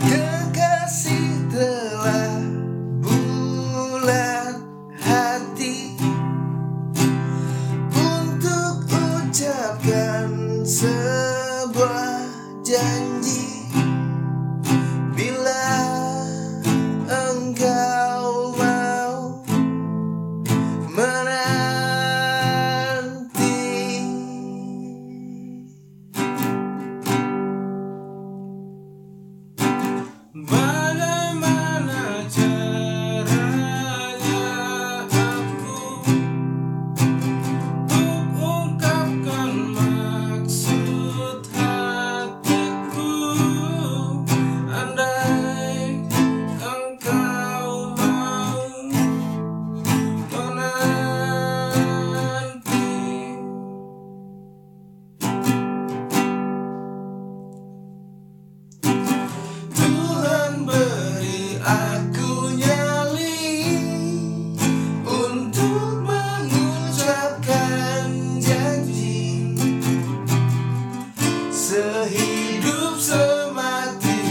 Kekasih telah bulat hati untuk ucapkan sebuah janji. Bila engkau mau menanti. Bagaimana caranya aku untuk ungkapkan maksud hatiku? Andai engkau mau menanti. Tuhan beri aku nyali untuk mengucapkan janji sehidup semati.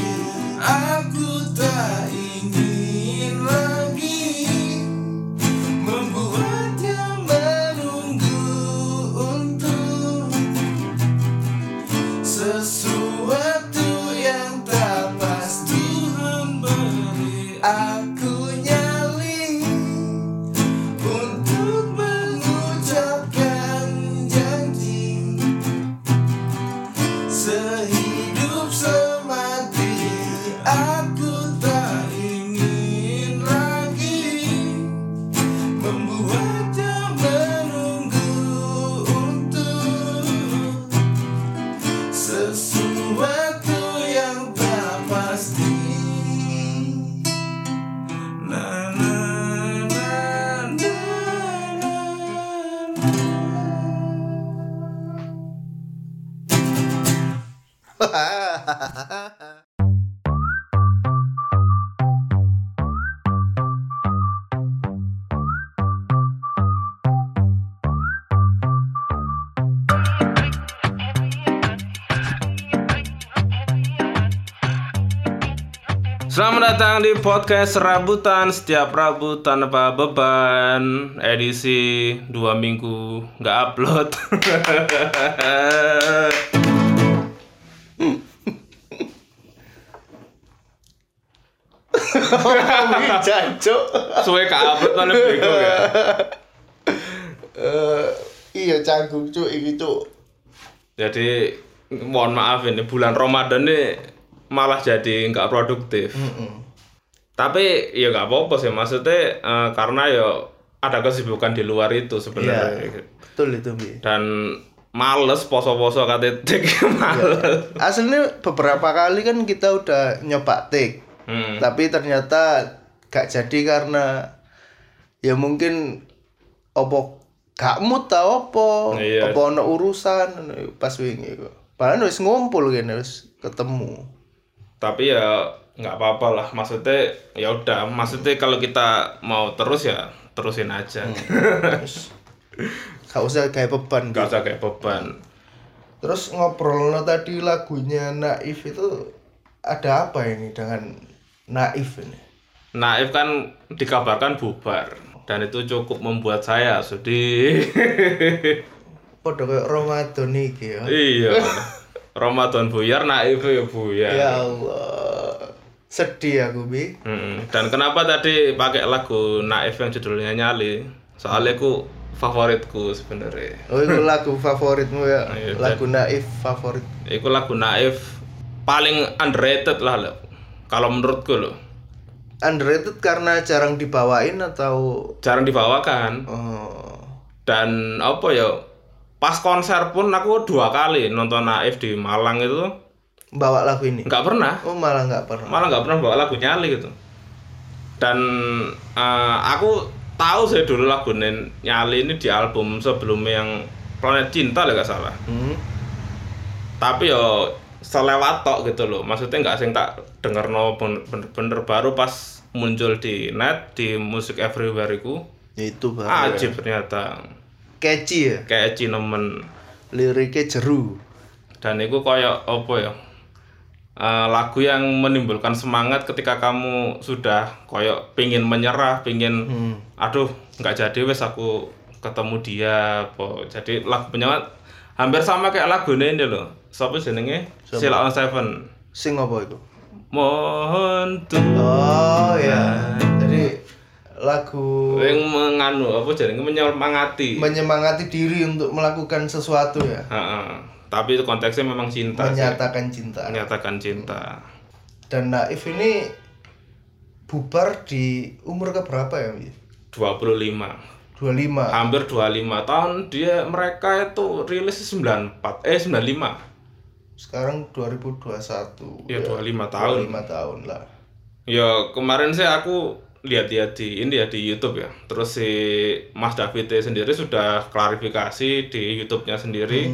Aku tak ingin lagi membuatnya menunggu untuk sesuatu yang tak pasti. Tuhan beri aku nyali untuk mengucapkan janji sehidup semati. Aku tak ingin lagi membuatnya menunggu untuk sesuatu yang tak pasti. Na na na na na na. Selamat datang di podcast Rabutan, setiap Rabu tanpa beban, edisi 2 minggu nggak upload. Jancuk. Suwe nggak upload paling bego ya. Iya canggung cuk iki cuk. Jadi mohon maaf ini bulan Ramadan nih malah jadi nggak produktif. Tapi ya nggak apa-apa sih, maksudnya karena ya ada kesibukan di luar itu sebenarnya. Iya, betul itu Bi. Dan males poso-poso kate tik males. Aslinya beberapa kali kan kita udah nyoba take, tapi ternyata gak jadi karena ya mungkin opo gak mood ta opo, Iya. opo ono urusan ono pas wingi kok. Padahal wis ngumpul kene wis ketemu. Tapi ya nggak apa-apa lah, maksudnya ya udah, maksudnya kalau kita mau terus ya terusin aja. Terus gak usah kayak beban. Gak Bi. usah kayak beban. Terus ngobrol tadi lagunya Naif itu ada apa ini dengan Naif ini? Naif kan dikabarkan bubar dan itu cukup membuat saya sedih. Padha koyo Ramadan iki ya. Iya. Ramadan buyar, Naif ya buyar. Ya Allah. Sedih aku Bi. Dan kenapa tadi pakai lagu Naif yang judulnya Nyali? Soalnya aku favoritku sebenarnya. Oh, itu lagu favoritmu ya. Iya, lagu Naif favorit. Iku lagu Naif paling underrated lah kalau menurutku loh. Underrated karena jarang dibawain atau jarang dibawakan. Oh. Dan apa ya, pas konser pun aku 2 kali nonton Naif di Malang itu bawa lagu ini. Enggak pernah. Oh, malah enggak pernah. Malah enggak pernah bawa lagu Nyali gitu. Dan aku tahu saya dulu lagu Nyali ini di album sebelumnya yang Planet Cinta lah, enggak salah. Tapi yo selewat tok gitu loh, maksudnya nggak sing tak denger no bener-bener, baru pas muncul di net di musik everywhere iku itu baru ajib ya. Ternyata catchy ya, catchy nemen, liriknya jeru dan iku koyo apa ya, lagu yang menimbulkan semangat ketika kamu sudah koyok pingin menyerah, pingin aduh nggak jadi wes aku ketemu dia po. Jadi lagu penyemangat hampir sama kayak lagu ini loh. Siapa jenenge? Si La On Seven. Sing apa itu? Mohon Tuhan. Oh ya. Jadi lagu yang menganu apa jenenge menyemangati diri untuk melakukan sesuatu ya. Heeh. Tapi itu konteksnya memang cinta, menyatakan cinta. Dan Naif ini bubar di umur keberapa ya? 25. Hampir 25 tahun dia, mereka itu rilis 95. Sekarang 2021. Ya 25 tahun lah. Ya kemarin sih aku lihat-lihat di YouTube ya. Terus si Mas Davide sendiri sudah klarifikasi di YouTube-nya sendiri.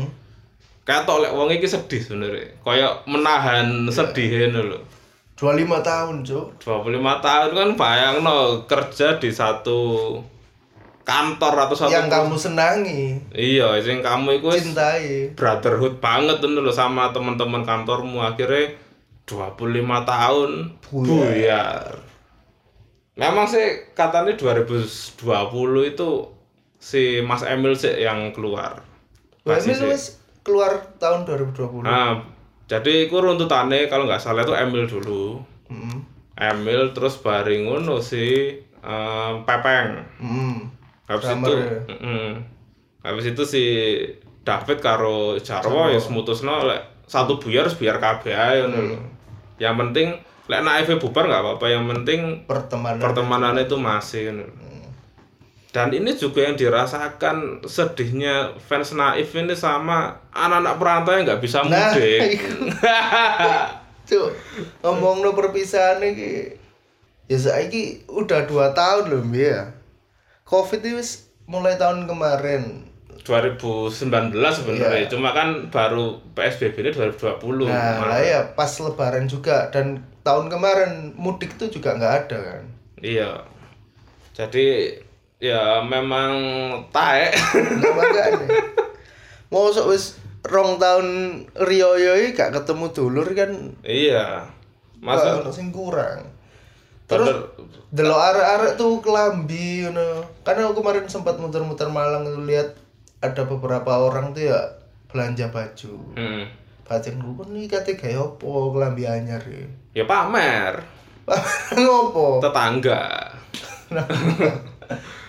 Kata oleh wong iki sedih sebenarnya, kayak menahan sedihnya lho. 25 tahun, Cuk. 25 tahun kan bayangno kerja di satu kantor atau satu yang kamu senangi. Iya, sing kamu iku cintai. Brotherhood banget lho sama teman-teman kantormu, akhirnya 25 tahun buyar. Memang sih katanya 2020 itu si Mas Emil sih yang keluar. Mas Emil keluar tahun 2020. Nah, jadi aku runtutane kalau nggak salah itu Emil dulu. Emil terus Baringun si Pepeng. Habis itu, habis itu si Davide karo Jarwo ya mutusno lek satu buyar kabeh ae ngono lho. Yang penting lek Naif bubar nggak apa-apa, yang penting pertemanannya itu masih ngono. Dan ini juga yang dirasakan sedihnya fans Naif ini sama anak-anak perantau yang nggak bisa mudik. Cuk, ngomong no perpisahan ini, ya saiki udah 2 tahun loh ya. Covid itu mulai tahun kemarin. 2019 sebenarnya, ya. Cuma kan baru PSBB ini 2020. Nah, ya pas Lebaran juga, dan tahun kemarin mudik itu juga nggak ada kan. Iya, jadi ya memang taek. Makane. Mosok wis 2 tahun riyo-riyo iki gak ketemu dulur kan. Iya. Masa sing kurang. Terus delok arek-arek tuh kelambi ngono. Karena aku kemarin sempat muter-muter Malang lihat ada beberapa orang tuh ya belanja baju. Bajengku kan iki kate gawe opo kelambi anyar iki. Ya pamer. Ngopo? Tetangga.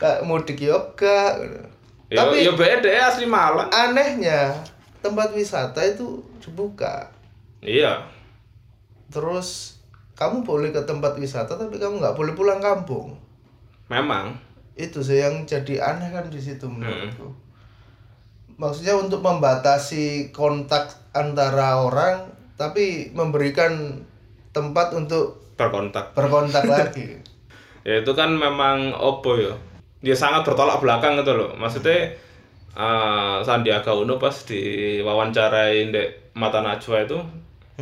Kak mudik yoga. Tapi yo beda asli Malang. Anehnya tempat wisata itu dibuka. Iya. Terus kamu boleh ke tempat wisata tapi kamu nggak boleh pulang kampung. Memang. Itu sih yang jadi aneh kan di situ menurutku. Maksudnya untuk membatasi kontak antara orang tapi memberikan tempat untuk berkontak lagi. Ya itu kan memang opo ya. Dia sangat bertolak belakang gitu loh. Maksudnya Sandiaga Uno pas diwawancarain dek Mata Najwa itu,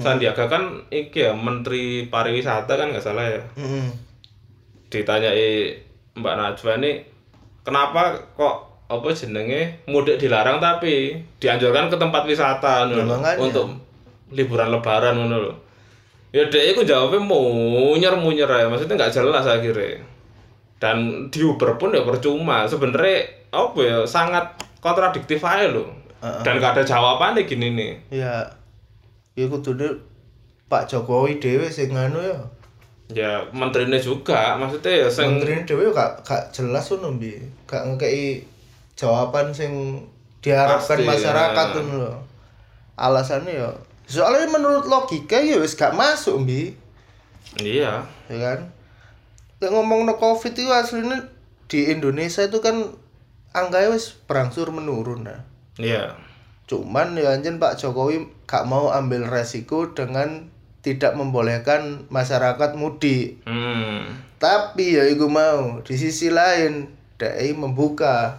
Sandiaga kan iki ya Menteri Pariwisata kan nggak salah ya. Ditanyai Mbak Najwa ini kenapa kok apa jenenge mudik dilarang tapi dianjurkan ke tempat wisata untuk liburan Lebaran ngono loh. Ya dek aku jawabnya munyer ya, maksudnya nggak jelas akhirnya. Dan diuber pun ya percuma sebenarnya, apa ya, sangat kontradiktif aja loh. Dan nggak ada jawabannya gini nih. Ya kudune Pak Jokowi dhewe sing anu ya. Ya menterine juga, maksudnya ya sing menterine dhewe gak jelas ngono mbi. Gak ngekei jawaban sing diharapkan pasti, masyarakat ngono lho. Alasannya ya soalnya menurut logika ya wis gak masuk, Mbi. Iya, ya kan? Nek ngomongno Covid itu aslinya di Indonesia itu kan angkanya wis berangsur menurun nah. Iya. Cuman ya anjen Pak Jokowi gak mau ambil resiko dengan tidak membolehkan masyarakat mudik. Tapi ya iku mau di sisi lain DI membuka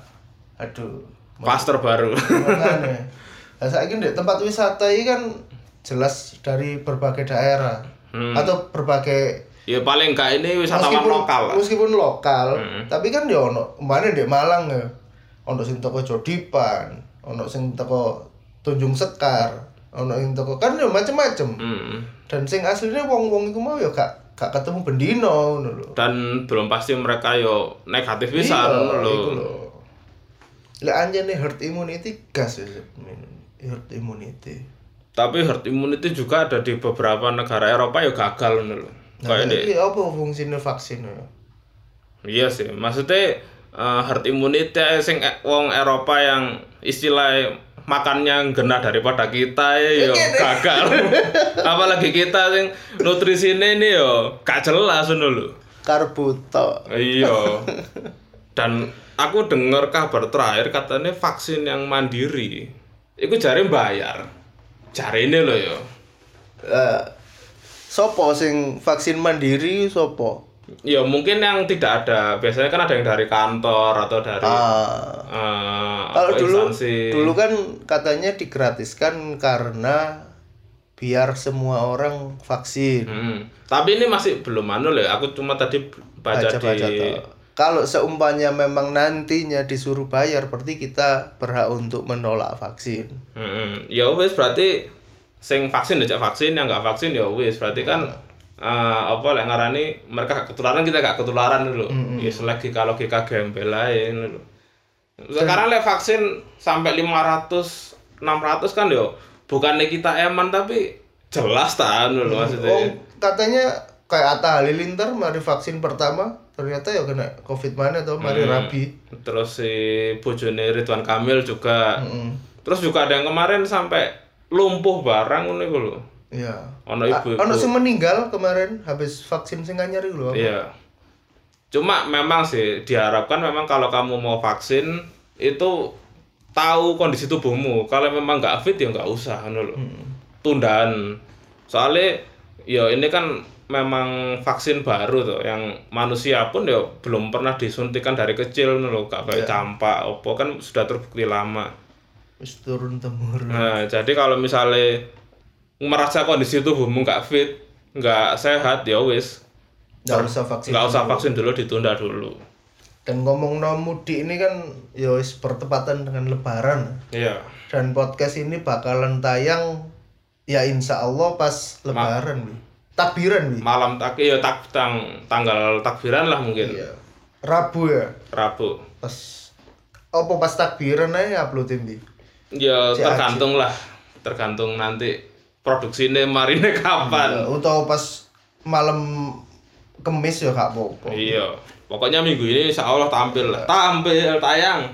pasar baru. Makane. Lah saiki ndek tempat wisata iki kan jelas dari berbagai daerah atau berbagai ya paling gak ini wisatawan lokal lah. Meskipun lokal tapi kan ya ono umpamane di Malang ya ono sing teko Jodipan, ono sing teko Tunjung Sekar, ono ing toko kan yo macam-macam. Dan sing asline wong-wong iku mau yo gak ketemu bendino ngono lho. Dan belum pasti mereka yo negatif pisan lho. Lek anjene herd immunity gas ya, herd immunity. Tapi herd immunity juga ada di beberapa negara Eropa ya gagal ngono lho. Kayak iki apa fungsine vaksin ya? Iya sih, maksudnya herd immunity sing wong Eropa yang istilah makannya genah daripada kita yo gagal. Apalagi kita sing nutrisine ini yo gak jelas ngono lho. Karbo tok. Iya. Dan aku dengar kabar terakhir katanya vaksin yang mandiri iku jare mbayar. Jarene lho ya. Sopo sing vaksin mandiri sopo? Ya mungkin yang tidak ada. Biasanya kan ada yang dari kantor atau dari kalau dulu kan katanya digratiskan karena biar semua orang vaksin. Tapi ini masih belum anu ya. Aku cuma tadi baca di kalau seumpamanya memang nantinya disuruh bayar, berarti kita berhak untuk menolak vaksin. Ya wis berarti sing vaksin aja vaksin, yang nggak vaksin ya wis berarti kan apa lek ngarani mereka gak ketularan kita gak ketularan lho. Ya logika gembel ae lho. Sekarang lek vaksin sampai 500, 600 kan yo bukannya kita eman tapi jelas ta lho maksudnya. Katanya kayak Atta Halilintar mari vaksin pertama ternyata ya kena covid mana atau mari rabi. Terus si bojone Tuan Kamil juga. Terus juga ada yang kemarin sampai lumpuh barang ngono iku lho. Iya. Ono ibu. Ono sing meninggal kemarin habis vaksin sing anyar iku lho. Iya. Cuma memang sih diharapkan memang kalau kamu mau vaksin itu tahu kondisi tubuhmu. Kalau memang enggak fit ya enggak usah ngono lho. Tundaan. Soalnya ya ini kan memang vaksin baru tuh yang manusia pun ya belum pernah disuntikan dari kecil lho, gak kayak campak opo kan sudah terbukti lama. Wis turun temurun. Nah, jadi kalau misalnya merasa kondisi tubuhmu gak fit, gak sehat ya wis. Gak usah vaksin dulu, ditunda dulu. Dan ngomong-ngomong mudik ini kan ya wis bertepatan dengan lebaran. Iya. Dan podcast ini bakalan tayang ya insyaallah pas lebaran. Takbiran nih. Malam tanggal takbiran lah mungkin. Iya. Rabu ya. Rabu. Pas takbiran aja uploadin nih. Ya tergantung lah, tergantung nanti produksinya marine kapan. Atau pas malam Kemis ya gak apa-apa. Iya. Pokoknya minggu ini insyaallah tampil lah. Tampil tayang.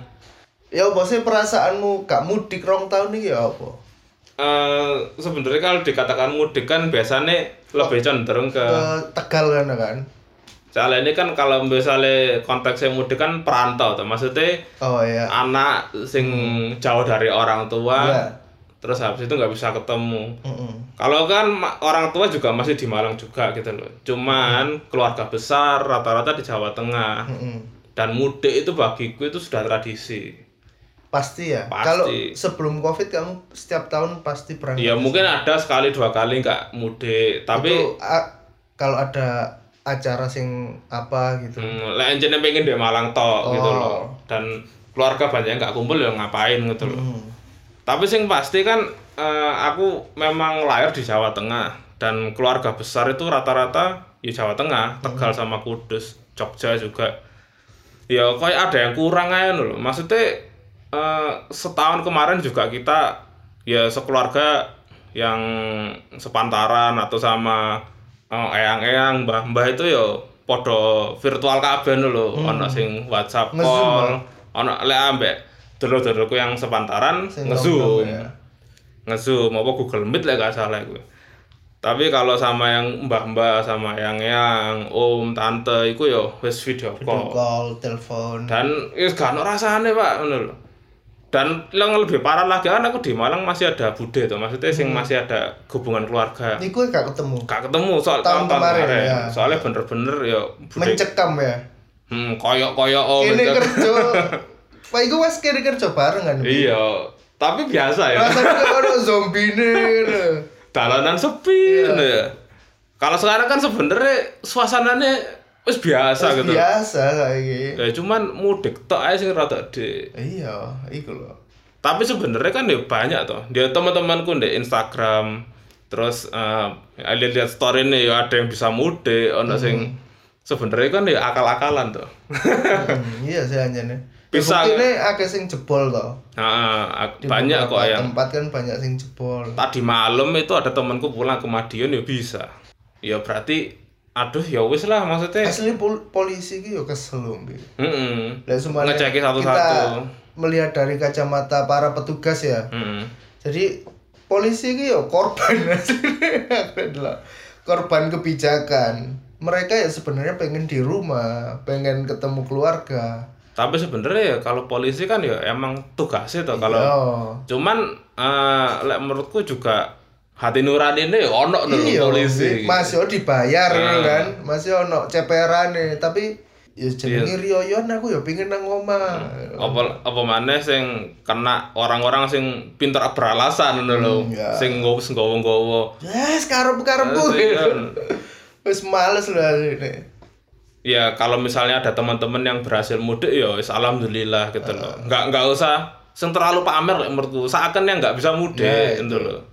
Ya bosnya perasaanmu gak mudik rong tahun ini ya apa? Sebenarnya kalau dikatakan mudik kan biasanya lebih cenderung ke Tegal kan. Soalnya ini kan kalau misalnya konteksnya mudik kan perantau tuh. Maksudnya anak sing jauh dari orang tua. Terus habis itu nggak bisa ketemu. Kalau kan orang tua juga masih di Malang juga gitu loh. Cuman keluarga besar rata-rata di Jawa Tengah. Dan mudik itu bagiku itu sudah tradisi. Pasti ya. Kalau sebelum Covid kamu setiap tahun pasti berangkat. Ya mungkin ada sekali dua kali nggak mudik, tapi itu, kalau ada acara sing apa gitu. Lek enjene pengen di Malang tok gitu loh. Dan keluarga banyak nggak kumpul ya ngapain gitu loh. Tapi sing pasti kan aku memang lahir di Jawa Tengah dan keluarga besar itu rata-rata di Jawa Tengah, Tegal sama Kudus, Jogja juga. Ya kok ada yang kurang aja loh. Maksudnya setahun kemarin juga kita ya sekeluarga yang sepantaran atau sama eyang-eyang mbah-mbah itu ya podo virtual kabeh lho. Ana sing WhatsApp call, ana lek ambek dulur-dulurku yang sepantaran ngezoom. Ngezoom apa Google Meet lek gak salah iku. Tapi kalau sama yang mbah-mbah sama yang om tante iku ya wis video call, telepon. Dan wis gak ono rasane, Pak, ngono lho. Dan yang lebih parah lagi kan aku di Malang masih ada bude tuh, maksudnya sing masih ada hubungan keluarga. Iku gak ketemu. Soal tahun kemarin. Ya. Soalnya bener-bener ya bude. Mencekam ya. Koyok-koyok ini kerja. Pak iku wes kerja bareng kan. Iya, tapi biasa ya. Rasanya ono zombine. Dalanan sepi ya. Kalau sekarang kan sebenarnya suasananya wis biasa gitu. Biasa saiki. Ya cuman mudik tok ae sing rada de. Iya, iku lho. Tapi sebenarnya kan dia banyak toh. Dia teman-temanku di Instagram, terus lihat story nih, ada yang bisa mudik, ono sing sebenarnya kan ya akal-akalan toh. Iya sih anjane. Bisa ini akeh sing jebol toh. Heeh, banyak kok ya. Tempat kan banyak sing jebol. Tadi malam itu ada temanku pulang ke Madiun ya bisa. Ya berarti aduh ya wis lah maksudnya. Asli polisi iki ya kesel mbek. Heeh. Lah semuanya ngecek satu-satu. Kita melihat dari kacamata para petugas ya. Jadi polisi itu ya korban adalah korban kebijakan. Mereka ya sebenarnya pengen di rumah, pengen ketemu keluarga. Tapi sebenarnya ya kalau polisi kan ya emang tugasnya toh kalau. Cuman menurutku juga hati nurani ini ono lho polisi. Masih dibayar kan, masih ono ceperane tapi ya jenenge riyoyon aku ya pengin nang omah. Apa maneh sing kena orang-orang sing pinter beralasan ngono lho. Sing nggowo-nggowo. Yes, karep-karepku. Wis males lah ini. Ya kalau misalnya ada teman-teman yang berhasil mudik ya wis alhamdulillah gitu lho. Enggak usah sing terlalu pamer lek menurutku. Sakene enggak bisa mudik gitu lho.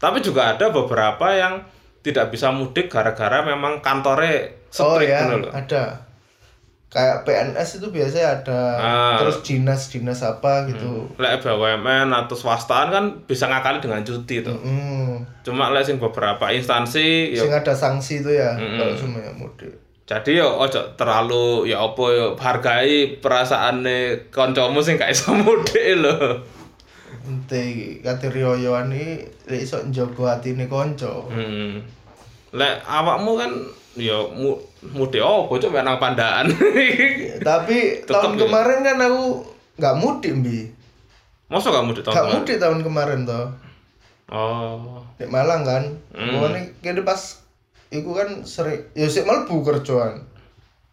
Tapi juga ada beberapa yang tidak bisa mudik gara-gara memang kantore setrik gitu lho. Ada. Kayak PNS itu biasanya ada terus dinas-dinas apa gitu. Lek BUMN atau swastaan kan bisa ngakali dengan cuti tuh. Cuma lek sing beberapa instansi sing ada sanksi itu ya kalau cuma ya mudik. Jadi yo ojo terlalu ya opo yo hargai perasaane kancamu sing gak iso mudik lho. Ente kate riyoyoan iki lek iso njogo atine kanca. Lek awakmu kan ya mudik apa cok nang pandaan. Tapi tahun kemarin kan aku enggak mudik, Mbi. Masa enggak mudik tahun kemarin? Enggak mudik tahun kemarin toh. Oh, di Malang kan. Ngene kene pas iku kan sering ya sik mlebu kerjaan.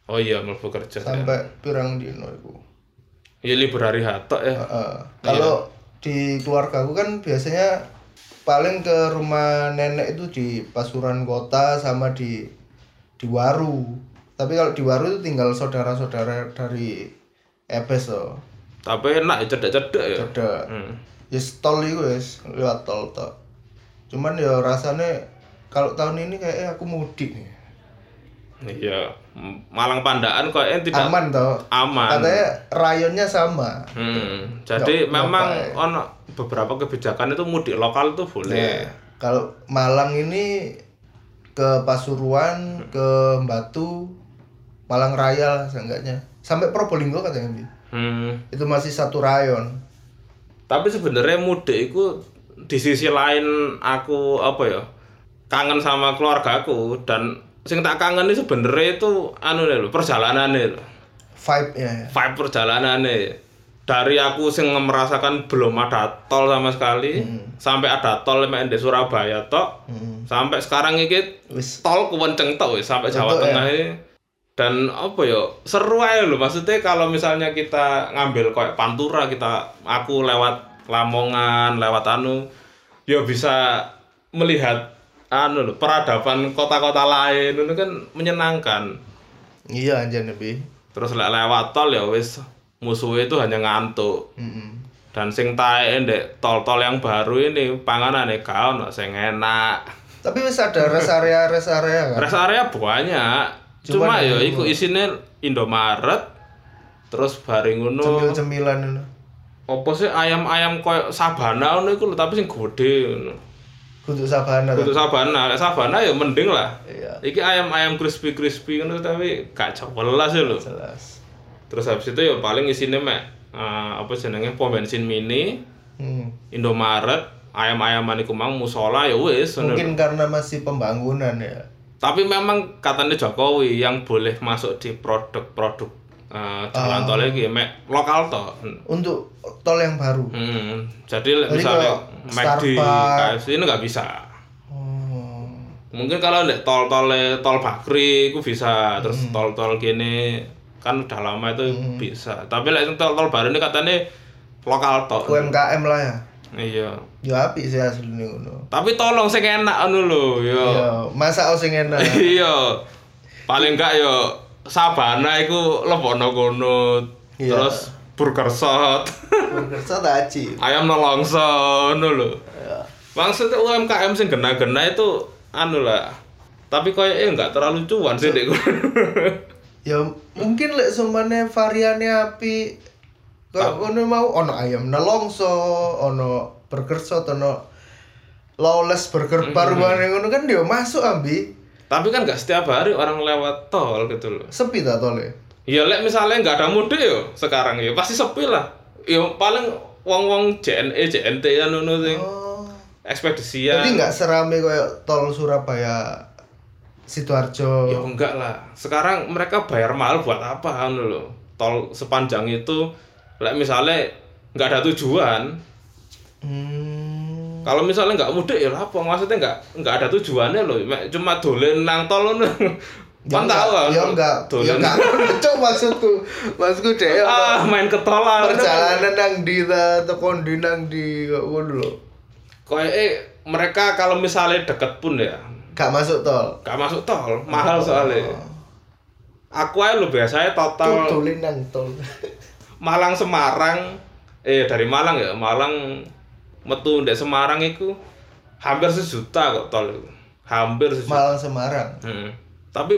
Oh iya, mlebu kerja. Sampai pirang dino iku. Ya libur hari hatok ya. Kalau di keluargaku kan biasanya paling ke rumah nenek itu di Pasuruan kota sama di Waru. Tapi kalau di Waru itu tinggal saudara-saudara dari Ebes loh. Tapi enak cedek-cedek ya. Cedek. Ya tol itu guys, lewat tol toh. Cuman ya rasanya kalau tahun ini kayaknya aku mudik nih. Iya, Malang Pandaan kayaknya tidak aman toh. Aman. Katanya rayonnya sama. Jadi gak memang ono beberapa kebijakan itu mudik lokal tuh boleh. Nah, kalau Malang ini ke Pasuruan, ke Batu, Malang Raya lah seenggaknya. Sampai Probolinggo katanya. Itu masih satu rayon. Tapi sebenarnya mudik itu di sisi lain aku apa ya? Kangen sama keluarga aku dan sing tak kangen itu sebenarnya itu perjalanannya. Vibe perjalanannya. Dari aku sing merasakan belum ada tol sama sekali, sampai ada tol di Surabaya tok, sampai sekarang iki tol kuwenceng tok sampai Jawa Tengah ini. Dan apa ya seru aja lho maksudnya kalau misalnya kita ngambil kayak Pantura aku lewat Lamongan, lewat ya bisa melihat peradaban kota-kota lain itu kan menyenangkan. Iya anjir lebih. Terus lewat tol ya wis musuhnya itu hanya ngantuk. Dan sing tae ndek tol-tol yang baru ini panganane kaon sing enak. Tapi wis ada rest area kan? Rest area banyak. Cuma ya iku isine Indomaret terus Baringun. Cemil-cemilan ngono. Apa sih ayam-ayam koyo sabana ngono iku lho tapi sing gede ngono. Kudu sabana. Lek sabana ya mending lah. Iya. Iki ayam-ayam crispy-crispy ngono tapi gak jelas ya lho. Jelas. Terus habis itu ya paling isinya pom bensin mini, Indomaret, ayam-ayaman iku mang musola ya wis. Mungkin karena masih pembangunan ya. Tapi memang katanya Jokowi yang boleh masuk di produk-produk jalan tol iki mek lokal toh. Untuk tol yang baru. Jadi misalnya McD, KFC ini enggak bisa. Mungkin kalau tol Bakri iku bisa, terus tol-tol kene kan udah lama itu bisa. Tapi lek tol baru ini katanya lokal tok. UMKM lah ya. Iya. Ya apik sih asline ngono. Tapi tolong sing enak ngono lho, ya. Iya, masak sing enak. Iya. Paling enggak yo sabana iku lebokno kono. Terus Burgersat. Burgersat aci. Ayam nolongson lho. Iya. Maksudnya UMKM sing gena-gena itu anu lah. Tapi kayaknya enggak terlalu cuan sih dek. Ya mungkin lek sumpane variane api kok ngono mau ono ayam nelongso, ono burger shot, ono lawless burger bar bareng ngono kan dia masuk ambi. Tapi kan enggak setiap hari orang lewat tol gitu loh. Sepi ta tole? Ya lek misalnya enggak ada mudik yo sekarang ya pasti sepi lah. Ya paling wong-wong JNE, JNT ya ngono sing. Oh. Ekspedisian. Tapi enggak serame koyo tol Surabaya. Sidoarjo. Ya enggak lah. Sekarang mereka bayar mahal buat apa anu lho. Tol sepanjang itu lek misale enggak ada tujuan. Kalau misalnya enggak mudik ya apa? Maksudnya enggak ada tujuannya lho. Cuma dolen nang tol ngono. Kan tahu kan? Ya enggak. Ya enggak. Cuk maksudku. Maksudku dhek main ketolan. Perjalanan nang ndi ta teko ndi nang ndi kok ngono lho. Koyoke mereka kalau misalnya deket pun ya gak masuk tol. Gak masuk tol, mahal soalnya. Aku aja lu biasanya total tutulin nang tol. Malang Semarang, dari Malang ya, Malang metu ndek Semarang itu hampir 1 juta kok tol itu. Hampir 1 juta. Malang Semarang. Tapi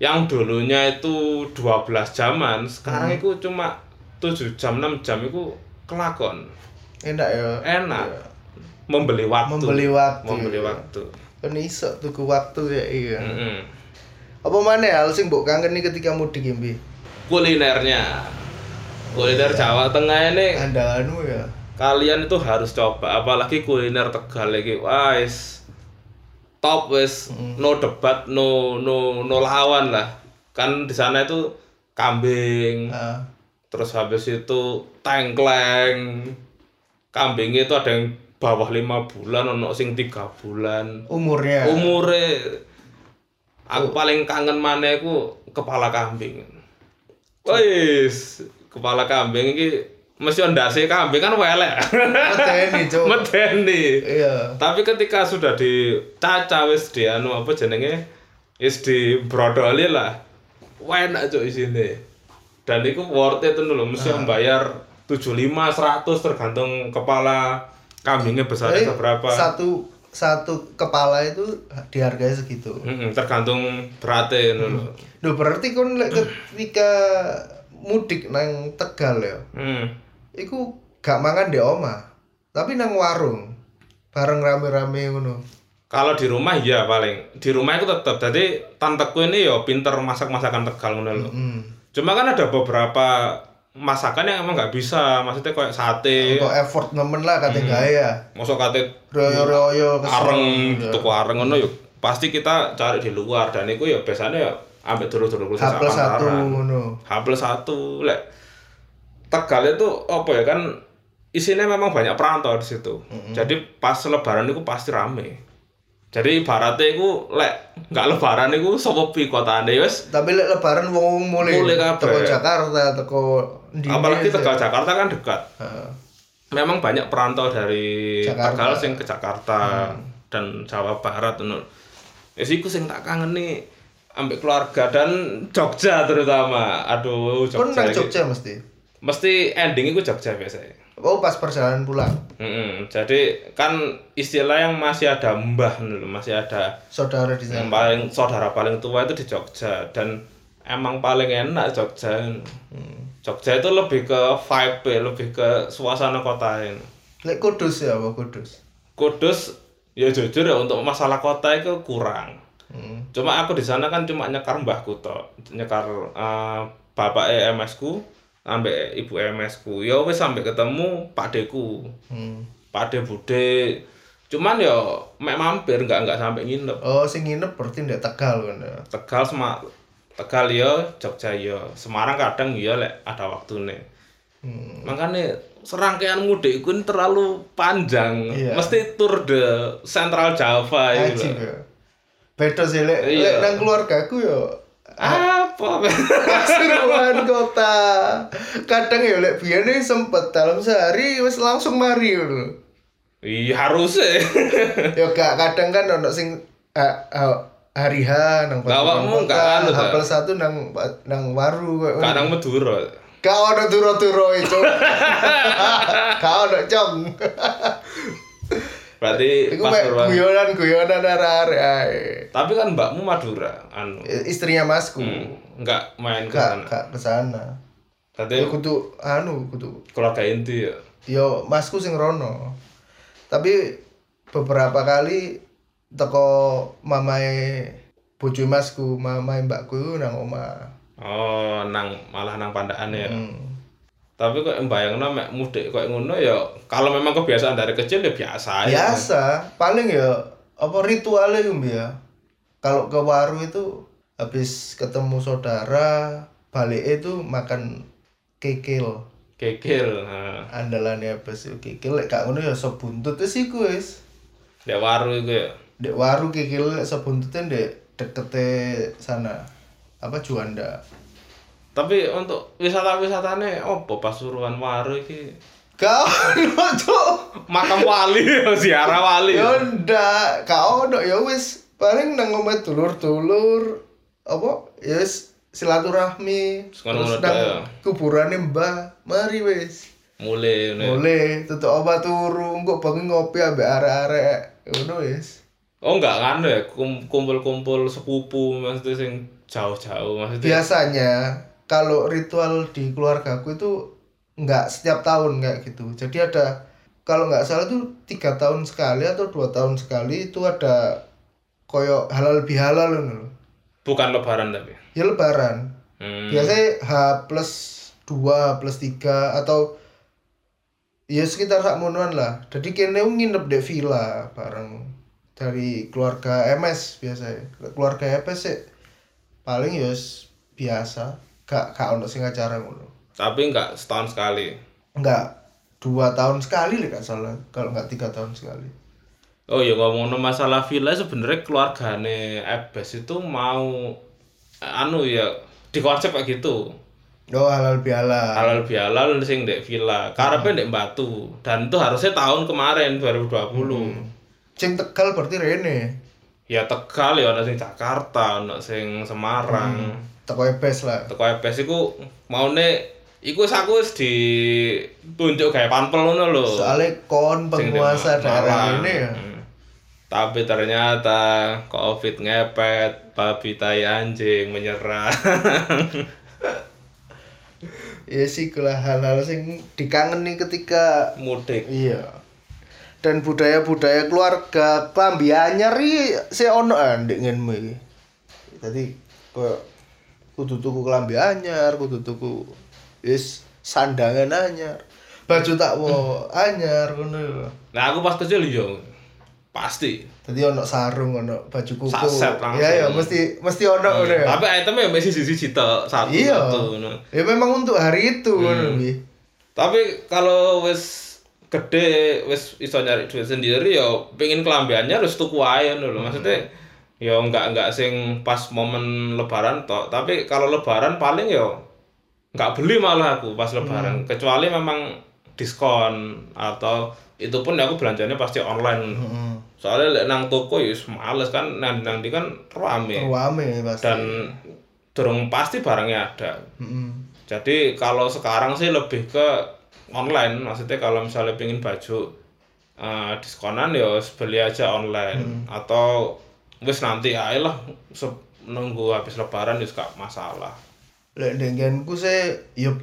yang dulunya itu 12 jaman, sekarang itu cuma 7 jam 6 jam itu kelakon. Enak ya. Enak. Ya. Membeli waktu. Membeli waktu. Kan iso tuku waktu ya iya. Apa maneh hal sing mbok kangeni ketika mudik mbi? Kulinernya. Kuliner Jawa Tengah ini andalanmu ya. Kalian itu harus coba apalagi kuliner Tegal iki. Wah, is top wis no debat, no lawan lah. Kan di sana itu kambing. Terus habis itu tengkleng. Kambingnya itu ada yang bawah 5 bulan, ono sing 3 bulan. Umurnya. Aku paling kangen mana aku kepala kambing. Wis, kepala kambing iki mesti ndase kambing kan welek. Medeni, Cuk. Medeni. Iya. Tapi ketika sudah dicaca wis di anu apa jenenge? Wis di brodoli lah. Enak Cuk isine. Dan iku worth it lho, mesti mbayar 75, 100 tergantung kepala kambingnya besarnya seberapa. Satu kepala itu dihargai segitu. Tergantung beratnya lho. Duh, berarti kon ketika mudik nang Tegal ya. Iku gak mangan di omah, tapi nang warung bareng rame-rame ngono. Kalau di rumah ya paling. Di rumah itu tetap. Jadi tanteku ini ya pinter masak-masakan Tegal ngono lho. Cuma kan ada beberapa masakan yang emang gak bisa, maksudnya kayak sate. Kok effort nemen lah kate gawe ya. Mosok kate royo-royo areng tuku areng ngono yo. Pasti kita cari di luar dan iku ya biasanya ya ambek dulur-dulur sesama pasaran. H+1 lek Tegal itu apa ya kan isinya memang banyak perantau di situ. Jadi pas lebaran itu pasti rame. Jadi ibaratnya iku lek enggak lebaran iku sapa pi kotane wis. Tapi lek lebaran wong mulai teko Jakarta, teko ndi. Apalagi Tegal Jakarta kan dekat. Memang banyak perantau dari Tegal sing ke Jakarta dan Jawa Barat ngono. Wis iku sing tak kangeni ambek keluarga dan Jogja terutama. Aduh, Jogja. Kon nang Jogja mesti ending iku Jogja biasanya. Oh, pas perjalanan pulang. Jadi kan istilah yang masih ada mbah dulu, masih ada saudara di sana. Yang paling saudara paling tua itu di Jogja dan emang paling enak Jogja. Jogja itu lebih ke vibe, lebih ke suasana kotain. Lek Kudus ya, apa Kudus? Kudus ya jujur ya untuk masalah kota itu kurang. Cuma aku di sana kan cuma nyekar mbahku tok, nyekar bapak EMS ku. Ambek ibu MS ku, ya wis sampe ketemu pakdeku. Pakde Bude. Cuman ya mek mampir enggak sampe nginep. Oh, sing nginep berarti ndek Tegal kan. Tegal Tegal ya, Jogja ya. Semarang kadang ya lek ada waktune. Makane serangkaian mudik iku terlalu panjang. Yeah. Mesti tur de Central Java iki lho. Beda sih lek nang keluargaku ya apa keseruan kota kadang ya lek biyen sempet dalam sehari wis langsung mari lho. Iya harus e. Ya gak kadang kan ono sing hari H nang kota. Awakmu gak anu H+1 nang waru koyo. Kadang Madura. Kau ada turo-turo itu. Kau ada jong. Berarti pas perwakilan guyonan arek-arek. Tapi kan mbakmu Madura anu. Istrinya Masku. Enggak main ke sana. Enggak ke sana. Tapi ya kudu anu kudu keluarga inti ya. Yo Masku sing rono. Tapi beberapa kali teko mamae bojo Masku, mamae mbakku nang omah. Oh, nang malah nang Pandaan ya. Tapi kok mbayangno mek mudik kok ngono ya, kalau memang kebiasaan dari kecil ya biasa. Biasa. Ya. Paling ya apa ritualnya ya. Kalau ke Waru itu habis ketemu saudara, balik itu makan kikil. Kikil, ha. Andalannya apa sih kikil lek gak ngono ya sop buntut wis iku wis. Dek Waru iku ya. Dek Waru kikil lek sop buntute ndek dekete sana. Apa Juanda. Tapi untuk wisata-wisatane opo Pasuruan Waru iki? Gak ono cuk. Makam wali, ziarah wali. Yo ndak, gak ono ya wis paling nang omah dulur-dulur apa ya wis silaturahmi. Terus nang kuburane mbah, mari wis. Mulai ngene. Mulai tutuk obat turu, engko bengi ngopi ambek arek-arek. Ngono wis. Oh enggak kan ya kumpul-kumpul sepupu maksudnya sing jauh-jauh maksudnya. Biasanya kalau ritual di keluargaku itu enggak setiap tahun kayak gitu. Jadi ada kalau enggak salah tuh 3 tahun sekali atau 2 tahun sekali itu ada koyo halal bihalal loh. Bukan lebaran tapi. Ya lebaran. Biasanya H+2, H+3 atau ya sekitar sak monoan lah. Jadi kene nginep di villa bareng dari keluarga MS biasanya. Keluarga MS sih paling ya biasa. Gak ono sing acara ngono. Tapi enggak setahun sekali. Enggak 2 tahun sekali lek gak salah. Kalau enggak 3 tahun sekali. Oh ya ngomongno masalah villa sebenarnya keluargane Ebes itu mau anu ya di konsep kayak gitu. Oh halal bihalal. Halal bihalal sing ndek villa. Karepe ndek Batu dan itu harusnya tahun kemarin 2020. Sing Tegal berarti rene. Ya Tegal ya ono sing Jakarta, ono sing Semarang. Teko Ebes lah. Teko Ebes iku maune iku aku wis ditunjuk gawe panpel ngono lho. Soale kon penguasa daerah ini ya. Tapi ternyata Covid ngepet, babi tai anjing menyerang. Ya sih kulah hal-hal sing dikangeni ketika mudik. Iya. Dan budaya-budaya keluarga klambi anyar iki se ono ndek ngenmu iki. Dadi koyo kudu tuku kelambi anyar, kudu tuku wis sandangan anyar. Baju tak wo anyar ngono lho. Lah aku pas kecil yo pasti. Dadi ono sarung, ono baju kuku. Saset langsung. Ya mesti ono ngono ya. Tapi itemnya yo mesti siji-siji tok, satu ngono. Ya memang untuk hari itu ngono iki. Tapi kalau wis gede wis iso nyari duit sendiri yo pengin kelambi anyar wis tuku ae ngono lho. Maksudnya ya enggak sing pas momen lebaran tok, tapi kalau lebaran paling ya enggak beli malah aku pas lebaran, kecuali memang diskon atau itu pun aku belanjanya pasti online. Soalnya lek nang toko ya males kan nang ndi kan rame pasti. Dan durung pasti barangnya ada. Jadi kalau sekarang sih lebih ke online, maksudnya kalau misalnya pengin baju diskonan ya beli aja online atau wis nanti ae lah nunggu habis lebaran wis gak masalah. Lek ndengkenku se yo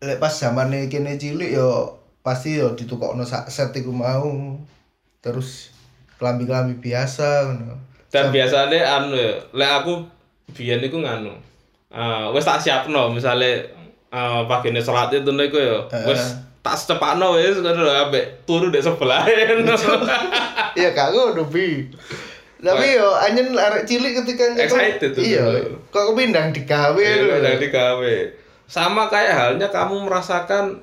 lek pas zamane kene cilik yo pasti yo ditukokno sak set iku mau. Terus kelambi-kelambi biasa ngono. Dan biasane anu lek aku biyen iku nganu. Wis tak siapno misale pagine salat itu niku yo wis tak secepakno wis ngono ambek turu ndek sebelah. Iya gak ngono bi. Tapi yo anjen arek cilik ketika excited tuh. Iya. Kok pindah digawe lho. Pindah digawe. Sama kayak halnya kamu merasakan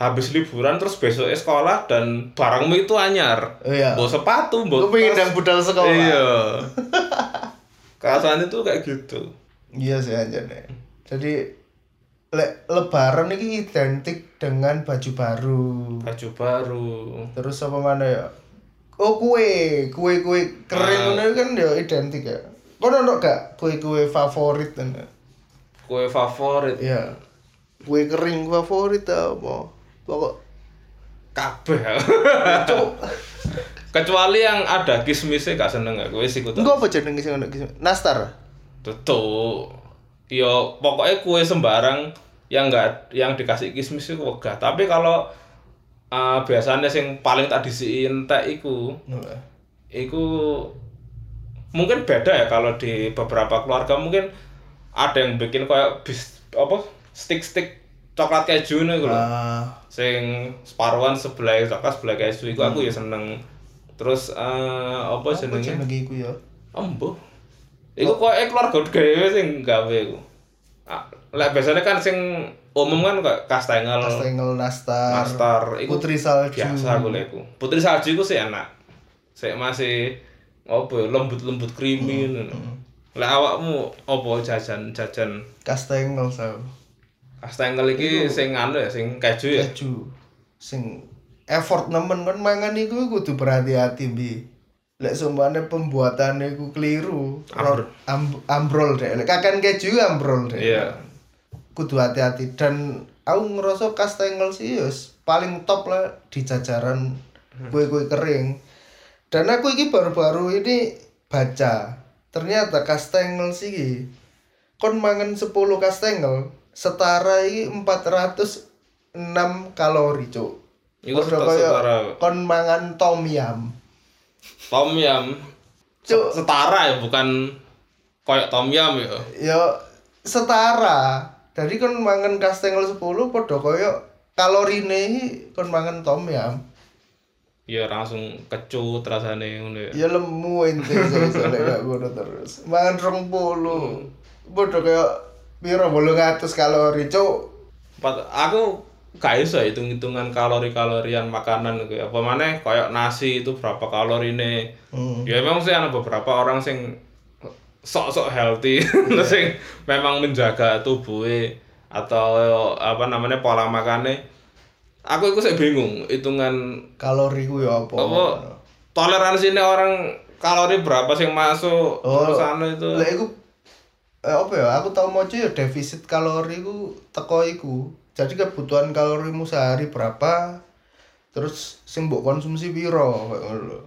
habis liburan terus besoknya sekolah dan barangmu itu anyar. Iya. Bawa sepatu, bawa tas. Kok pindah budal sekolah. Iya. Kasarannya tuh kayak gitu. Iya sih anjene. Jadi lebaran iki identik dengan baju baru. Baju baru. Terus apa mana ya? Oh kue kering ngono kan ya identik ya. Kono ono gak kue-kue favorit? Kue favorit. Iya. kue kering favorit apa? Pokok kabeh. Kecuali yang ada kismisnya gak seneng aku wis iku. Engko apa jenenge sing ono kismis? Nastar. Tutuk. Yo pokoknya kue sembarang yang enggak yang dikasih kismis iku wegah. Tapi kalau biasanya sing paling tak disiin tak iku. Heeh. Iku mungkin beda ya kalau di beberapa keluarga mungkin ada yang bikin kayak bis apa stick-stick coklat keju niku lho. Sing separuhan sebelah coklat sebelah keju iku aku ya seneng. Terus apa jenenge? Jenenge iku ya. Ambo. Iku koyo keluarga dhewe sing gawe iku. Lah biasanya kan sing umum kan kok Kastengel. Kastengel Nastar. Iku Putri Salju. Biasa golek iku. Putri Salju iku sih enak. Sik masih opo lembut-lembut creamy ngono. Lah awakmu opo jajan-jajan Kastengel sa. Kastengel iki sing anu ya sing keju ya. Keju. Sing effort nemen kan mangan iku kudu berhati-hati bi. Lek sumpane pembuatane iku keliru, ambrol deh. Kakan keju ambrol deh. Iya. Kudu hati-hati dan aku ngerasa Kastengel sih yos paling top lah di jajaran kue-kue kering. Dan aku iki baru-baru ini baca ternyata Kastengel sih kon mangan 10 Kastengel setara iki 406 kalori, Cuk. Iku setara kon mangan Tom Yum. Tom Yum. Cuk, setara ya bukan koyok Tom Yum ya. Ya setara. Jadi kon mangan Kastengel 10 padha koyok kalorine iki kon mangan Tom Yum. Ya langsung kecut rasane ngono ya. Ya lemu ente soalé gak ngono terus. Mangan 20. Padha koyok piro 800 kalori, Cuk. Aku gak iso hitung-hitungan kalori-kalorian makanan gitu. Apa maneh kayak nasi itu berapa kalorine. Ya memang sih ada beberapa orang sing sok-sok healthy, yeah. Sing memang menjaga tubuhe atau apa namanya pola makane. Aku iku sik bingung hitungan kalori ku ya apa. Apa toleransine orang kalori berapa sing masuk terusane itu. Lek iku apa ya aku tau moco ya defisit kalori ku teko iku. Jadi kebutuhan kalorimu sehari berapa, terus sing mbok konsumsi piro koyo ngono.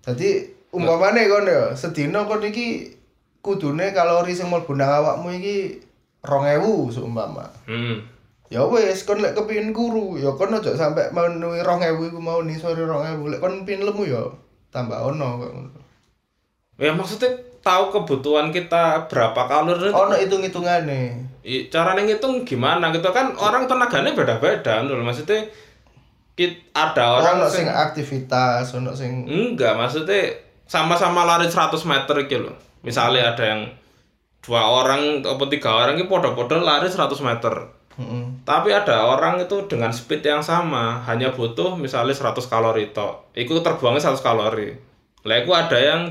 Dadi umpamane kon ya sedina kon iki kudune kalori sing mlebu nang awakmu iki 2000 seumpama. Ya wis kon lek kepengin kuru, ya kon aja sampe menuhi 2000 iku mau ni sore 2000 lek kon pin lemu ya tambah ono koyo ngono. Ya maksudnya tahu kebutuhan kita berapa kalori. Ono hitung-hitungane. Carane ngitung gimana gitu kan orang tenagane beda-beda lho maksudnya ada orang sing aktivitas, ono sing enggak maksudnya sama-sama lari 100 meter iki lho. Misale ada yang 2 orang atau 3 orang iki padha-padha lari 100 meter. Tapi ada orang itu dengan speed yang sama hanya butuh misalnya 100 kalori tok. Iku terbuangnya 100 kalori. Lah iku ada yang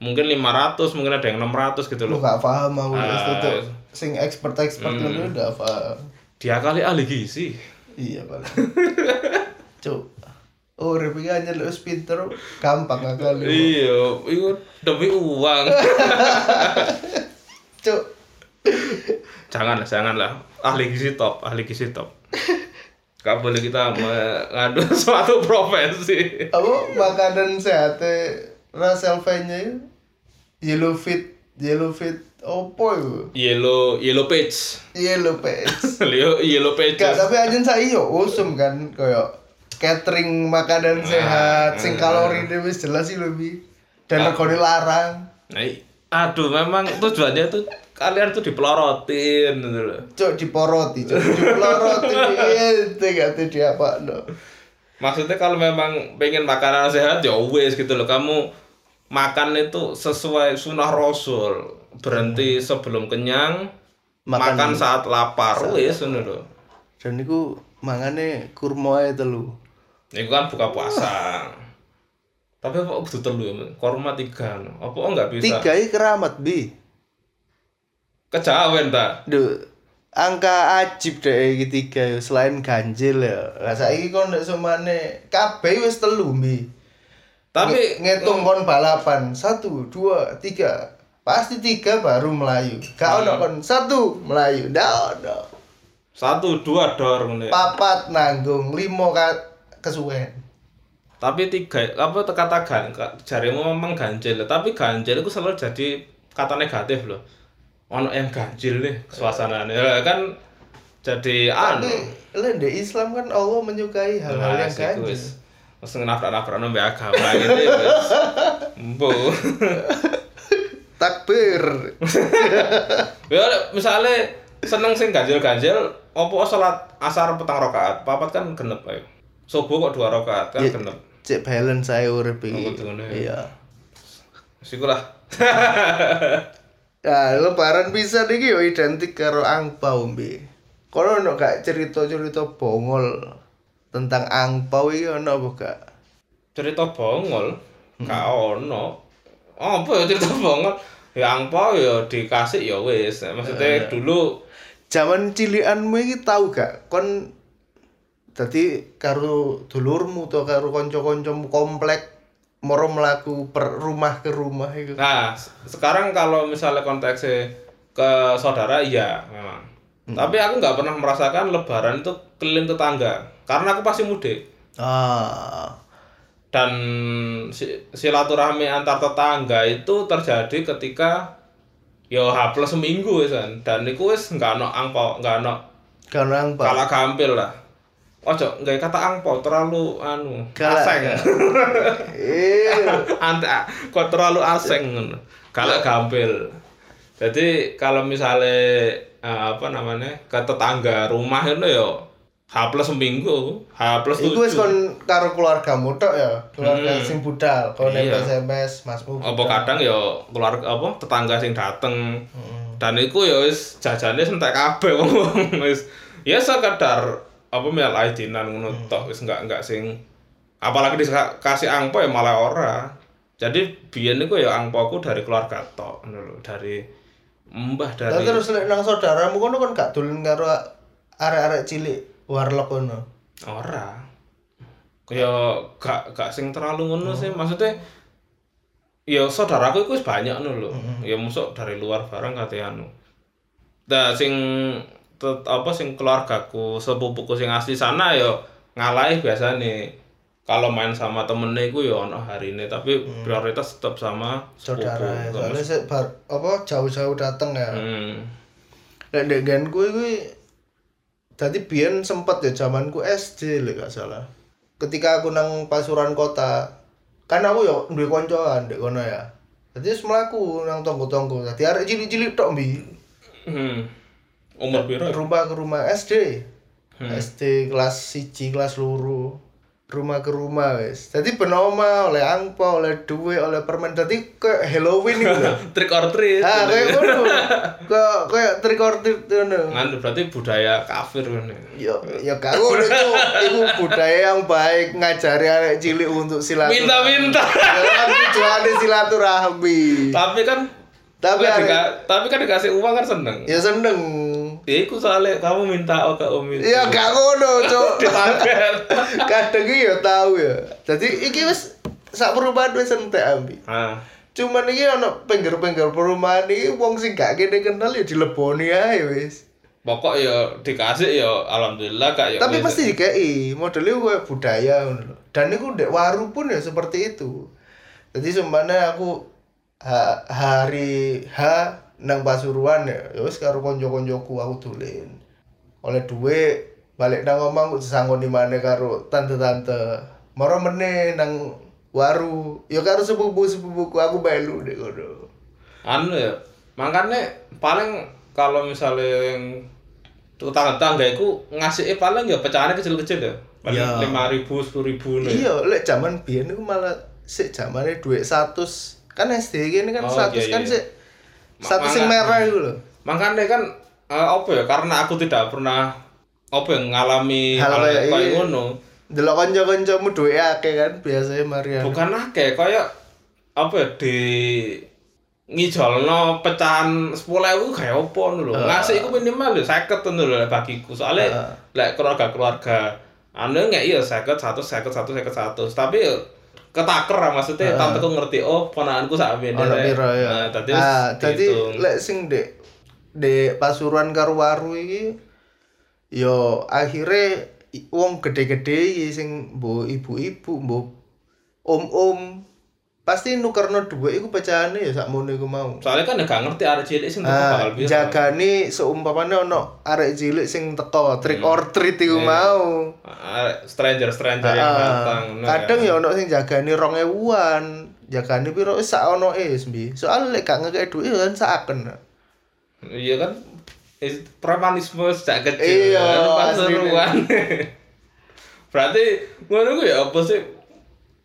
mungkin 500, mungkin ada yang 600 gitu loh. Lu gak paham aku itu. Sing expert-expert lu udah paham. Dia kali ahli gizi. Iya, Pak. Cuk. Oh, repikane lu pinter, gampang kali. Iya, itu demi uang. Cuk. Janganlah. Ahli gizi top. Gak boleh kita mengadu suatu profesi. Apa makanan sehat Raselvenya yellow fit opo iku? Yellow page. Yellow page. Gak, tapi ajen saya yo usum kan koyo catering makanan sehat sing kalorine wis jelas sih lebih dan regane larang. Aduh memang tujuannya tuh kalian tuh dipelorotin gitu loh. Cuk dipelorotin ente gak tadi apa no. Maksudnya kalau memang pengen makanan sehat ya wes gitu loh, kamu makan itu sesuai sunnah Rasul, berhenti sebelum kenyang, makan saat lapar wes ngono lho. Dan niku mangane kurma ae telu. Niku kan buka puasa. Tapi apa kudu telu ya? Kurma 3. Apa enggak bisa? 3 iki keramat, Bi. Kejawen ta. Angka ajib deh iki 3 selain ganjil ya. Lah saiki kon nek sumane kabeh wis 3 mbi. Tapi ngitung kon balapan 1 2 3. Pasti 3 baru melayu. Gak ono kon 1 melayu. Ndak ono. 1, 2 dor ngene. 4 nanggung, 5 kesuwen. Tapi 3 apa kata jaremu memang ganjil, tapi ganjil itu selalu jadi kata negatif loh. Ono yang ganjil nih suasanane. Kan jadi anu. Lah di Islam kan Allah menyukai hal-hal yang ganjil. Wis nafrak-nafrakno mbek agama gitu wis. Mbo. Takbir. Ya misale seneng sing ganjil-ganjil opo salat asar petang rakaat, papat kan genep ae. Subuh kok 2 rakaat kan genep. Cek balance ae urip iki. Iya. Wis iku lah. Ya lebaran pisan iki yo identik karo angpau mbe. Kono ono gak cerita-cerita bongol tentang angpau iki ono apa gak? Cerita bongol gak ono. Oh, apa cerita bongol? Ya angpau ya dikasih ya wis. Maksudnya dulu jaman cilikanmu iki tau gak kon dadi karo dulurmu to karo kanca-kancamu komplek moro melaku per rumah ke rumah itu. Nah, sekarang kalau misalnya konteksnya ke saudara, iya memang. Tapi aku nggak pernah merasakan lebaran itu keliling tetangga, karena aku pasti mudik. Ah. Dan silaturahmi antar tetangga itu terjadi ketika yo hampir seminggu kan. Dan itu wis nggak ono angpau, nggak ono. Nggak ono angpau. Kalah gampil lah. Ojo, nggak kata angpau terlalu anu aseng. Anta, kok terlalu aseng ngono. Galak gampil. Jadi kalau misalnya apa namanya ke tetangga rumah itu ya H+ seminggu, H+7. Iku wis kon karo keluargamu tok ya, keluarga sing budal, kon SMS Masmu. Apa kadang ya keluarga apa tetangga sing dateng. Dan iku ya wis jajane entek kabeh wong wis. Ya sekedar apa mel aidinan ngono tok wis enggak sing apalagi dikasih angpo ya malah ora. Jadi biyen niku ya angpoku dari keluarga tok ngono lho, dari mbah dari. Lah terus lek nang saudaramu kono kon gak dolen karo arek-arek cilik warlok kono. Ora. Kaya gak sing terlalu ngono sih, maksudnya ya saudaraku iku wis banyak ngono lho. Ya mosok dari luar barang kate anu. Nah sing apa sing keluargaku sepupuku sing asli sana yo ngalahi biasane kalau main sama temene iku yo ono harine tapi prioritas tetap sama saudara soalnya apa jauh-jauh dateng ya. Lek ndekku iki dadi biyen sempet ya jamanku SD lek gak salah. Ketika aku nang Pasuruan kota kan aku yo duwe kanca ndek kono ya. Dadi wis mlaku nang tonggo-tonggo. Dadi arek cilik-cilik tok mbi. Umur piro? Rumah ke rumah SD. SD kelas 1, kelas loro. Rumah ke rumah wis. Dadi ben omah oleh angpau, oleh duwe, oleh permen. Dadi kayak Halloween iku lho. Trick or treat. Ha, kayak ngono. Kayak trick or treat ngono. Ngandel berarti budaya kafir ngene. Ya, ya gak ngono iku budaya yang baik ngajari anak cilik untuk silaturahmi. Minta-minta. Kan tujuane silaturahmi. Tapi kan dikasih uang kan seneng. Ya seneng. Iku soalnya kamu minta ke Umi. Ya gak ngono, Cuk. Kadang iki ya tahu ya. Jadi iki wis sak perumahan wis entek ambi. Heeh. Cuman iki ono pinggir-pinggir perumahan iki wong sing gak kene kenal ya dileboni ae wis. Pokok ya dikasih ya alhamdulillah kak ya. Tapi mesti dikei, modelnya koyo budaya ngono lho. Dan niku ndek waru pun ya seperti itu. Jadi sumpahnya aku hari H nang Pasuruan ya wis karo kanca-kancaku aku dolen. Oleh duwe balik nang omah ku disangoni maneh karo tante-tante. Moro meneh nang waru ya karo sepupu-sepupuku aku melu nek ngono. Anu ya, mangkane paling kalau misalnya tetangga-tetangga iku ngasike paling ya pecahane kecil-kecil ya. Paling 5.000, 10.000 ngene. Iya, lek jaman biyen iku malah sik jamane dhuwit 100. Kan SD ini kan 100 iya. Kan sik satu sing merah itu lho. Makanya kan apa ya karena aku tidak pernah apa yang ngalami hal koyo ngono. Delok kanca-kancamu duwe akeh kan biasanya Maria. Bukan akeh koyo apa ya di ngijolno pecahan 10.000 gawe apa ngono lho. Ngasih iku minimal lho 50 ngono lho bagiku. Soale lek keluarga-keluarga anu ngek ya 50, 100, 100, 100. Tapi ketaker maksudnya tanteku ngerti oh ponakanku sak bene. Nah, dadi lek sing Dek Pasuruan karo waru iki yo akhirnya wong gede-gede sing mbok ibu-ibu mbok om-om pasti nukerno duit iku pecahane ya sakmono iku mau. Soalnya kan gak ngerti arek cilik sing teko bakal piye. Jagane seumpamane ono arek cilik sing teko trick or treat iku mau. Stranger-stranger yang datang. Kadang ya ono sing jagane 2000-an, jagane piro sak onoke sembi. Soale lek gak ngekek duit kan saken. Iya kan premanisme sejak kecil. Iya, pasuruan. Berarti ngono ya apa sih?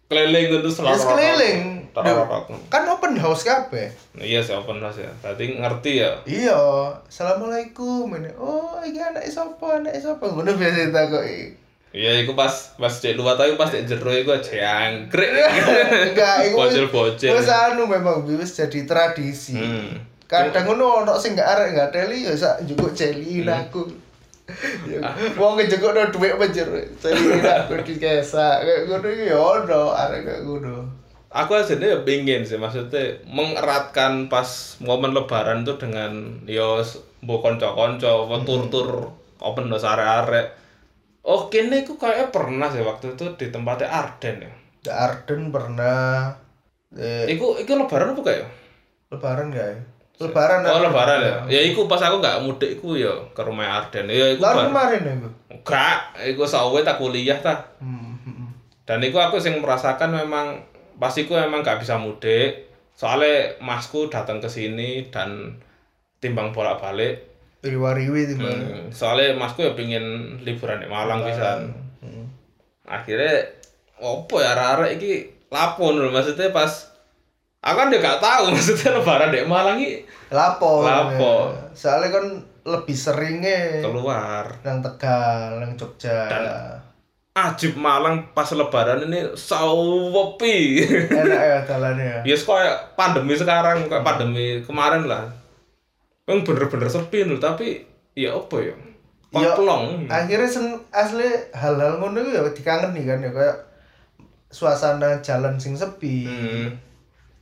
Keliling itu selalu yes, keliling aku. Kan open house kabeh. Iya sih open house ya. Berarti ngerti ya. Iya. Assalamualaikum. Oh iki anake sapa? Anake sapa? Ngono biasa takoki. Iya iku pas cek luwat ae pas cek jero iku jangkrik. Enggak iku. Bocil-bocil. Wis anu memang wis jadi tradisi. Kadang ngono ono sing gak arek gak teli ya sak njukuk celi aku. Wong njukuk no dhuwit penjer. Celi aku dikesa. Kayak ngono iki ya ono arek gak ngono. Aku asline ya pengin sih maksudnya mengeratkan pas momen lebaran itu dengan ya mbok kanca-kanca tur-tur open house arek-arek. Oh kene iku kayaknya pernah sih waktu itu di tempatnya Arden ya. Di Arden pernah. Iku lebaran apa kaya? Lebaran gak ya? Lebaran. Oh, lebaran ya. Ya iku pas aku enggak mudik iku ya ke rumah Arden. Ya iku. Lah kemarin ya iku. Enggak, iku sawe tak kuliah ta. Dan iku aku sing merasakan memang pas iku memang enggak bisa mudik. Soale masku datang ke sini dan timbang bolak-balik. Riwariwi timbang. Soale masku ya pengin liburan di Malang pisan. Akhirnya opo ya arek-arek iki lapon lho maksudnya pas aku kan dia gak tahu maksudnya lebaran dek Malang iki lapo. Ya. Soalnya kan lebih seringnya keluar nang Tegal, nang Jogja. Dan ajib Malang pas lebaran ini sawepi. Enak ya dalannya. Ya yes, kayak pandemi sekarang, kayak pandemi kemarin lah. Yang bener-bener sepi lho, tapi ya apa ya? Komplong. Ya, akhirnya asli hal-hal ngono ya dikangeni kan ya kayak suasana jalan sing sepi.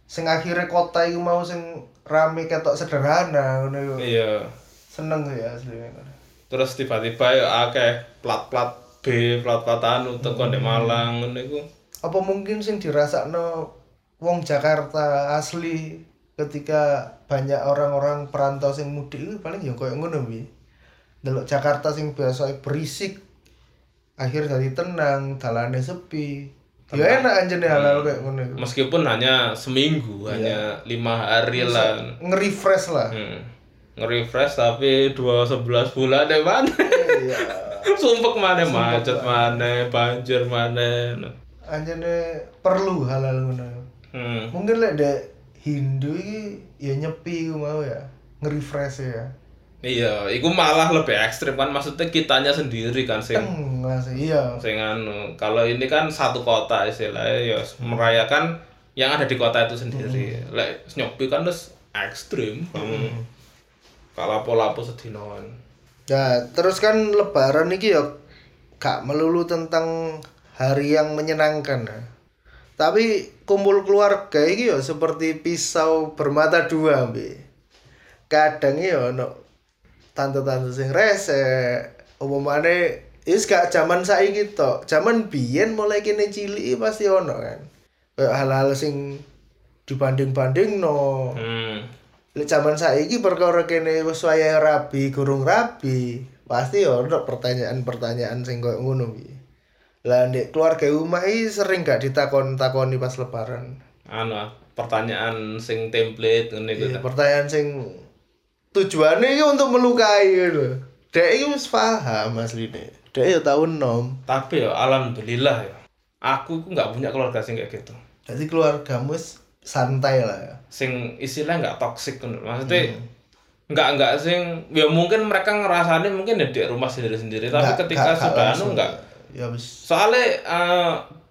Sing akhirnya kota itu mau sing rame ketok sederhana ngono. Iya. Seneng ya asline. Terus tiba-tiba ya akeh plat-plat B, plat-platan untuk kondek Malang ngono iku. Apa mungkin sing dirasakno wong Jakarta asli ketika banyak orang-orang perantau sing mudik itu paling ya koyo ngono kuwi. Delok Jakarta sing biasa berisik akhir dadi tenang, dalane sepi. Ya enak anjene halal kayak ngono. Meskipun hanya seminggu, hanya 5 hari lah. Nge-refresh lah. Nge-refresh tapi 2-11 bulan deh man. Iya. Sumpek maneh macet maneh, banjir maneh. Anjene perlu halal ngono. Mungkin lek dek Hindu iki ya nyepi mau ya, nge-refresh ya. Iya, iku malah lebih ekstrim kan maksudnya kitanya sendiri kan sing. Iya. Sing anu, kalau ini kan satu kota istilahnya ya merayakan yang ada di kota itu sendiri. Lek nyopi kan terus ekstrim. Kalau lapo-lapo sedinoan. Ya, terus kan lebaran iki ya gak melulu tentang hari yang menyenangkan. Ya. Tapi kumpul keluarga iki ya seperti pisau bermata dua, Mbak. Kadang ya ono tante-tante sing resek, umumane is gak jaman saiki tok. Jaman biyen mulai kene cilik pasti ono kan. Kayak hal-hal sing dibanding-bandingno. Lek jaman saiki perkara kene wis wayahe rabi, gurung rabi, pasti ono pertanyaan-pertanyaan sing koyo ngono iki. Lah nek keluarga omah iki sering gak ditakon-takoni pas lebaran. Ana pertanyaan sing template ngene iku. Iya, pertanyaan sing tujuannya itu untuk melukai loh. Dek itu paham asline. Dek ya tau nom. Tapi ya alhamdulillah ya. Aku enggak punya keluarga sing kayak gitu. Jadi keluargamu santai lah ya. Sing istilah enggak toksik ngono. Maksudnya enggak sing ya mungkin mereka ngerasane mungkin ya di rumah sendiri-sendiri tapi nggak, ketika sudah enggak. Ya wis. Soale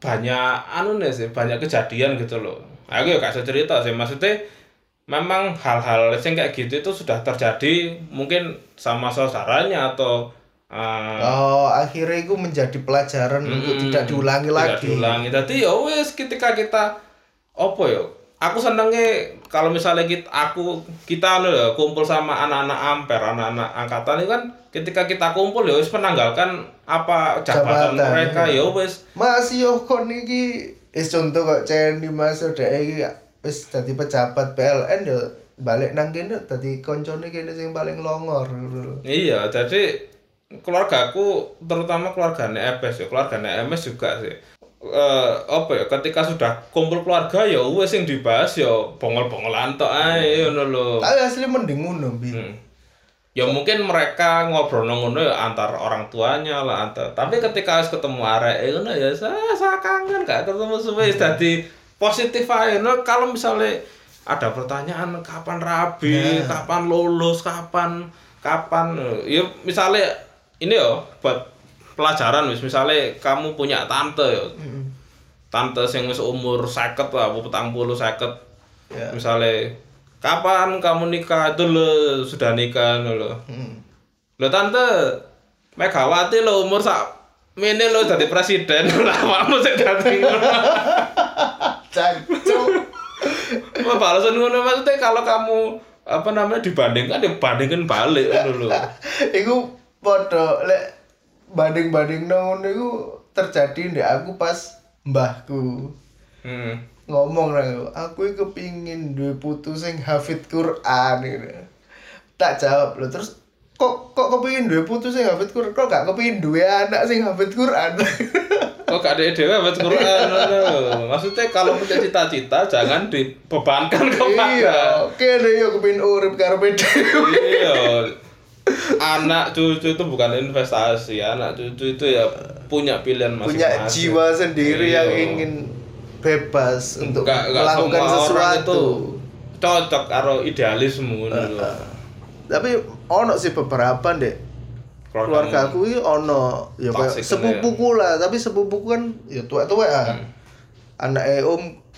banyak sih, banyak kejadian gitu loh. Aku ya gak cerita sih maksudnya memang hal-hal sing kayak gitu itu sudah terjadi mungkin sama saudaranya atau akhirnya itu menjadi pelajaran untuk tidak diulangi lagi. Tidak diulangi. Tadi ya wis ketika kita apa ya Aku senengnya kalau misalnya kita kumpul sama anak-anak Ampere, anak-anak angkatan itu kan ketika kita kumpul ya wis menanggalkan apa jabatan mereka ya wis. Mas yo kon iki wis contoh kok Ceni Mas dhek iki wis dadi pejabat PLN yo balik nang kene dadi koncone kene sing paling longor. Iya, jadi keluargaku terutama keluargane EPS, keluargane MS juga sih. Ketika sudah kumpul keluarga ya wis sing dibahas ya bongol-bongolan tok ae ngono lho. Tapi asli mending ngono, ya mungkin mereka ngobrol ngono ya antar orang tuanya lah antar. Tapi ketika wis ketemu arek ngono ya saya kangen gak ketemu suwe dadi positif ae. Kalau misalnya ada pertanyaan kapan rabi, kapan lulus, kapan ya misalnya ini ya buat pelajaran wis misale kamu punya tante ya. Tante sing wis umur 50 lah, 40 50. Yeah. Misale kapan kamu nikah? Itu lho, sudah nikah lho. Lho tante Megawati lho umur sak mene lho dadi presiden lah awakmu sing dadi. Cancuk. Apa alasan ngono maksudnya kalau kamu apa namanya dibandingkan dibandingkan balik lho. Iku padha lek banding-banding nang ngono iku terjadi ndek aku pas mbahku. Ngomong nang aku iki kepengin duwe putu sing hafid Quran gitu. Tak jawab lho terus kok kepengin duwe putu sing hafid Quran kok gak kepengin duwe anak sing hafid Quran. Kok gak dhewe dhewe hafid Quran lho. Maksudnya kalau punya cita-cita jangan dibebankan kepada. Iya, kene yo kepengin urip karepe dhewe. Iya. Anak cucu itu bukan investasi, anak cucu itu ya punya pilihan masing-masing. Punya jiwa sendiri yang ingin bebas untuk melakukan sesuatu. Cocok karo idealisme ngono. Tapi ono sih beberapa ndek keluargaku iki ono ya koyo sepupuku lah, tapi sepupuku kan ya tuwek-tuwek ah. Anake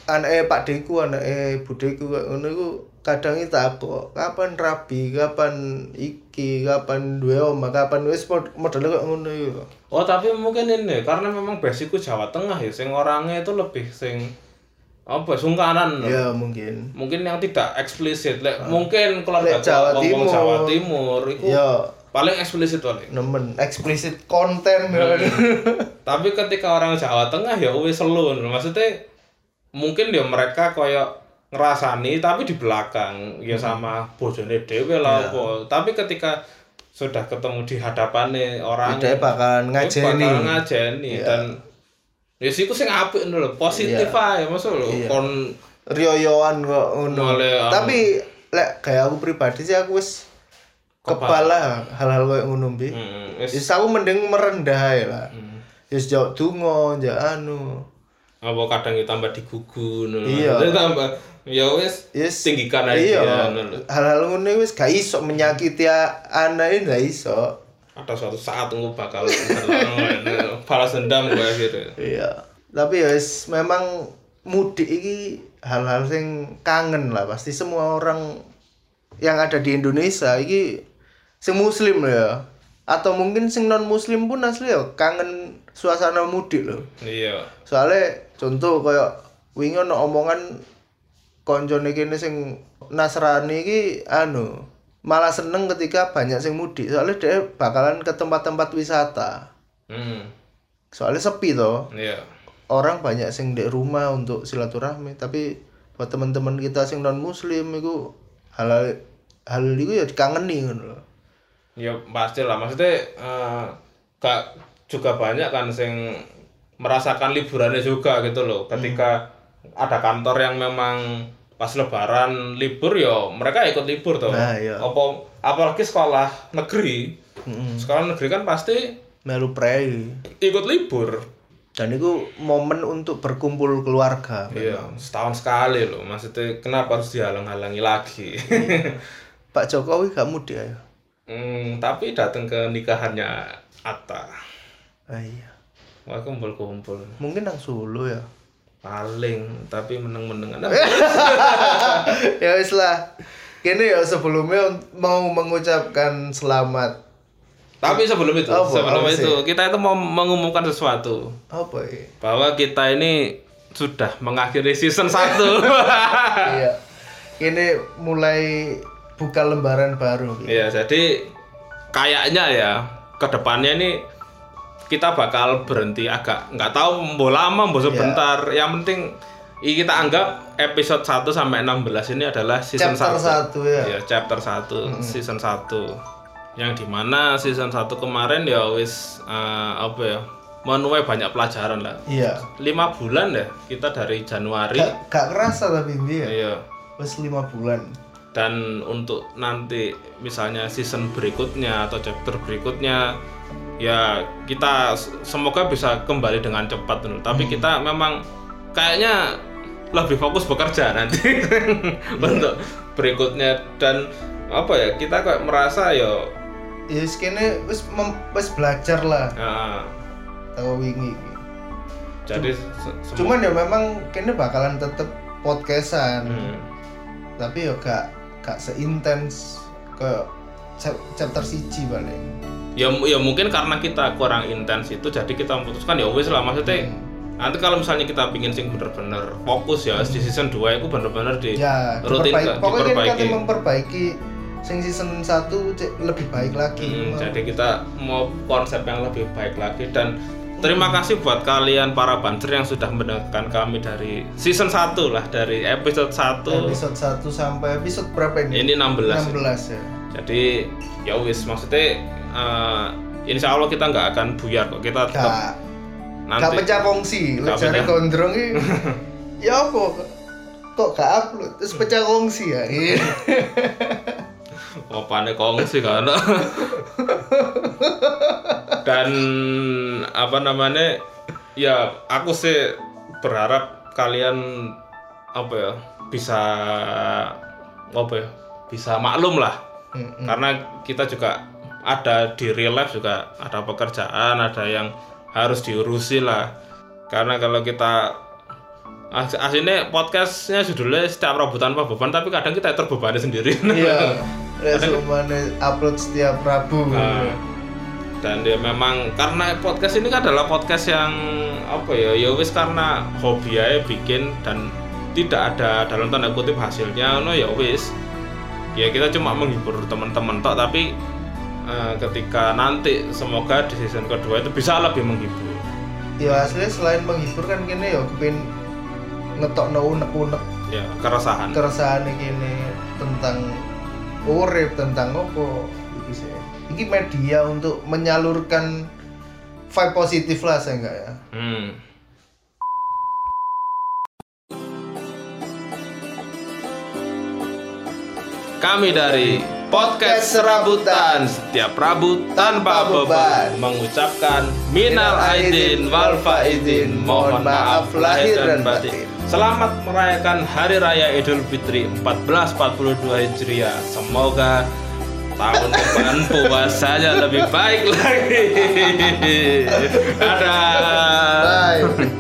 anake pakdeku, anake budeku ngono iku kadang itu apa kapan rabi kapan iki kapan dua oma kapan wis modelnya kayak ngono ya. Oh tapi mungkin ini karena memang basicku Jawa Tengah ya sing orangnya itu lebih sing apa sungkanan ya mungkin yang tidak eksplisit mungkin keluarga Jawa Timur itu ya paling eksplisit oleh nemen eksplisit konten tapi ketika orang Jawa Tengah ya wis selun maksudnya mungkin dia mereka kayak ngerasani tapi di belakang ya sama bojone dhewe lah apa. Tapi ketika sudah ketemu di hadapane orang dia bakal ngajeni. Dan ya siku sing apik lho positif ae maksud lho kon riyoyoan kok ngono. Tapi lek gaya aku pribadi sih aku wis kepala hal-hal koyo ngono mbi. Wis aku mending merendah ae lah. Wis jauh donga ya anu. Apa kadang ditambah digugun lho tambah ya wis tinggikan aja lho hal-hal ngene wis gak iso menyakiti anake ndak iso ada suatu saat engko bakal balas dendam koyo gitu iya tapi ya wis memang mudik iki hal-hal sing kangen lah pasti semua orang yang ada di Indonesia iki sing muslim lho ya atau mungkin sing non muslim pun asli ya kangen suasana mudik lho iya soalnya contoh kaya wingi ana omongan koncone kene sing Nasrani iki anu malah seneng ketika banyak sing mudik soalnya dia bakalan ke tempat-tempat wisata. Soalnya sepi toh. Iya. Orang banyak sing di rumah untuk silaturahmi tapi buat teman-teman kita sing non muslim iku hal iku ya dikangeni ngono lho. Ya pastilah maksudnya gak juga banyak kan sing merasakan liburannya juga gitu loh ketika ada kantor yang memang pas lebaran libur ya mereka ikut libur tuh apalagi sekolah negeri sekolah negeri kan pasti melu prei ikut libur dan itu momen untuk berkumpul keluarga setahun sekali loh maksudnya kenapa harus dihalang-halangi lagi Pak Jokowi gak mudik ya tapi datang ke nikahannya Atta Wah, kumpul-kumpul. Mungkin nang Solo ya. Paling, tapi meneng-menengan. Ya wis lah. Kene ya sebelumnya mau mengucapkan selamat. Tapi sebelum itu kita itu mau mengumumkan sesuatu. Apa ya? Bahwa kita ini sudah mengakhiri season 1. Iya. Ini mulai buka lembaran baru. Iya, jadi kayaknya ya kedepannya ini kita bakal berhenti agak nggak tahu mau lama, mau sebentar. Yang penting kita anggap episode 1 sampai 16 ini adalah season chapter 1. Ya. Ya, chapter 1, season 1. Yang dimana season 1 kemarin ya wis apa ya? Menuai banyak pelajaran lah. Iya. 5 bulan deh kita dari Januari. Gak kerasa tapi dia. Iya. Wis 5 bulan. Dan untuk nanti misalnya season berikutnya atau chapter berikutnya ya kita semoga bisa kembali dengan cepat. Tapi kita memang kayaknya lebih fokus bekerja nanti untuk berikutnya. Dan apa ya, kita kayak merasa ya kene wis belajar lah. Heeh. Tahu wingi. Jadi cuman ya memang kene bakalan tetap podcastan. Tapi ya gak seintens ke chapter 1 balik. Ya mungkin karena kita kurang intens itu jadi kita memutuskan ya wis lah, maksudnya nanti kalau misalnya kita pingin sing bener-bener fokus ya di season 2 itu bener-bener di rutin diperbaiki. Pokoknya kita memperbaiki sing season 1 lebih baik lagi. Jadi kita mau konsep yang lebih baik lagi. Dan terima kasih buat kalian para banser yang sudah mendengarkan kami dari season 1 lah, dari episode 1. Episode 1 sampai episode berapa ini? Ini 16 ya. Jadi ya wis, maksudnya insya Allah kita nggak akan buyar kok. Kita tetap nanti nggak pecah kongsi, lecari gondrong ini. Ya apa? Kok nggak upload? Terus pecah kongsi ya? Kok panik kongsi karena dan apa namanya ya aku sih berharap kalian apa ya bisa maklum lah. Karena kita juga ada di real life, juga ada pekerjaan, ada yang harus diurusi lah. Karena kalau kita aslinya podcastnya judulnya setiap Rabutan tanpa beban, tapi kadang kita terbebani sendiri. Iya, resumenya upload setiap Rabu. Dan dia memang karena podcast ini kan adalah podcast yang apa ya, ya wis karena hobi aja bikin dan tidak ada dalam tanda kutip hasilnya, no ya wis. Ya kita cuma menghibur teman-teman tok, tapi ketika nanti semoga di season kedua itu bisa lebih menghibur. Ya aslinya selain menghibur kan kene ya kepin ngetokno unek-unek ya keresahan kene tentang urip, tentang opo iki sih. Ini media untuk menyalurkan vibe positif lah, saya enggak ya. Kami dari Podcast Rabutan, setiap Rabu tanpa beban, mengucapkan minal aidin wal faidin, mohon maaf lahir dan batin. Selamat merayakan Hari Raya Idul Fitri 1442 Hijriah. Semoga tahun depan puasanya lebih baik lagi. Dadah. Bye.